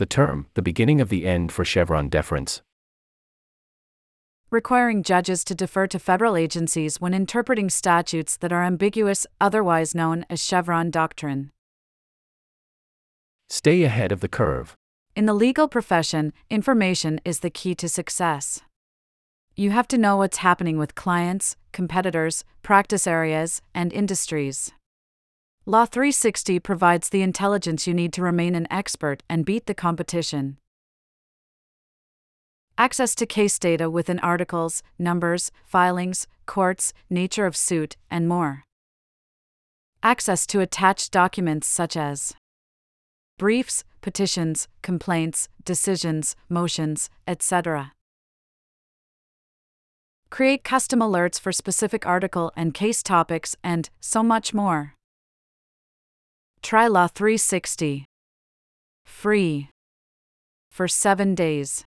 the term, the beginning of the end for Chevron deference. Requiring judges to defer to federal agencies when interpreting statutes that are ambiguous, otherwise known as Chevron doctrine. Stay ahead of the curve. In the legal profession, information is the key to success. You have to know what's happening with clients, competitors, practice areas, and industries. Law360 provides the intelligence you need to remain an expert and beat the competition. Access to case data within articles, numbers, filings, courts, nature of suit, and more. Access to attached documents such as briefs, petitions, complaints, decisions, motions, etc. Create custom alerts for specific article and case topics, and so much more. Try Law360 free for 7 days.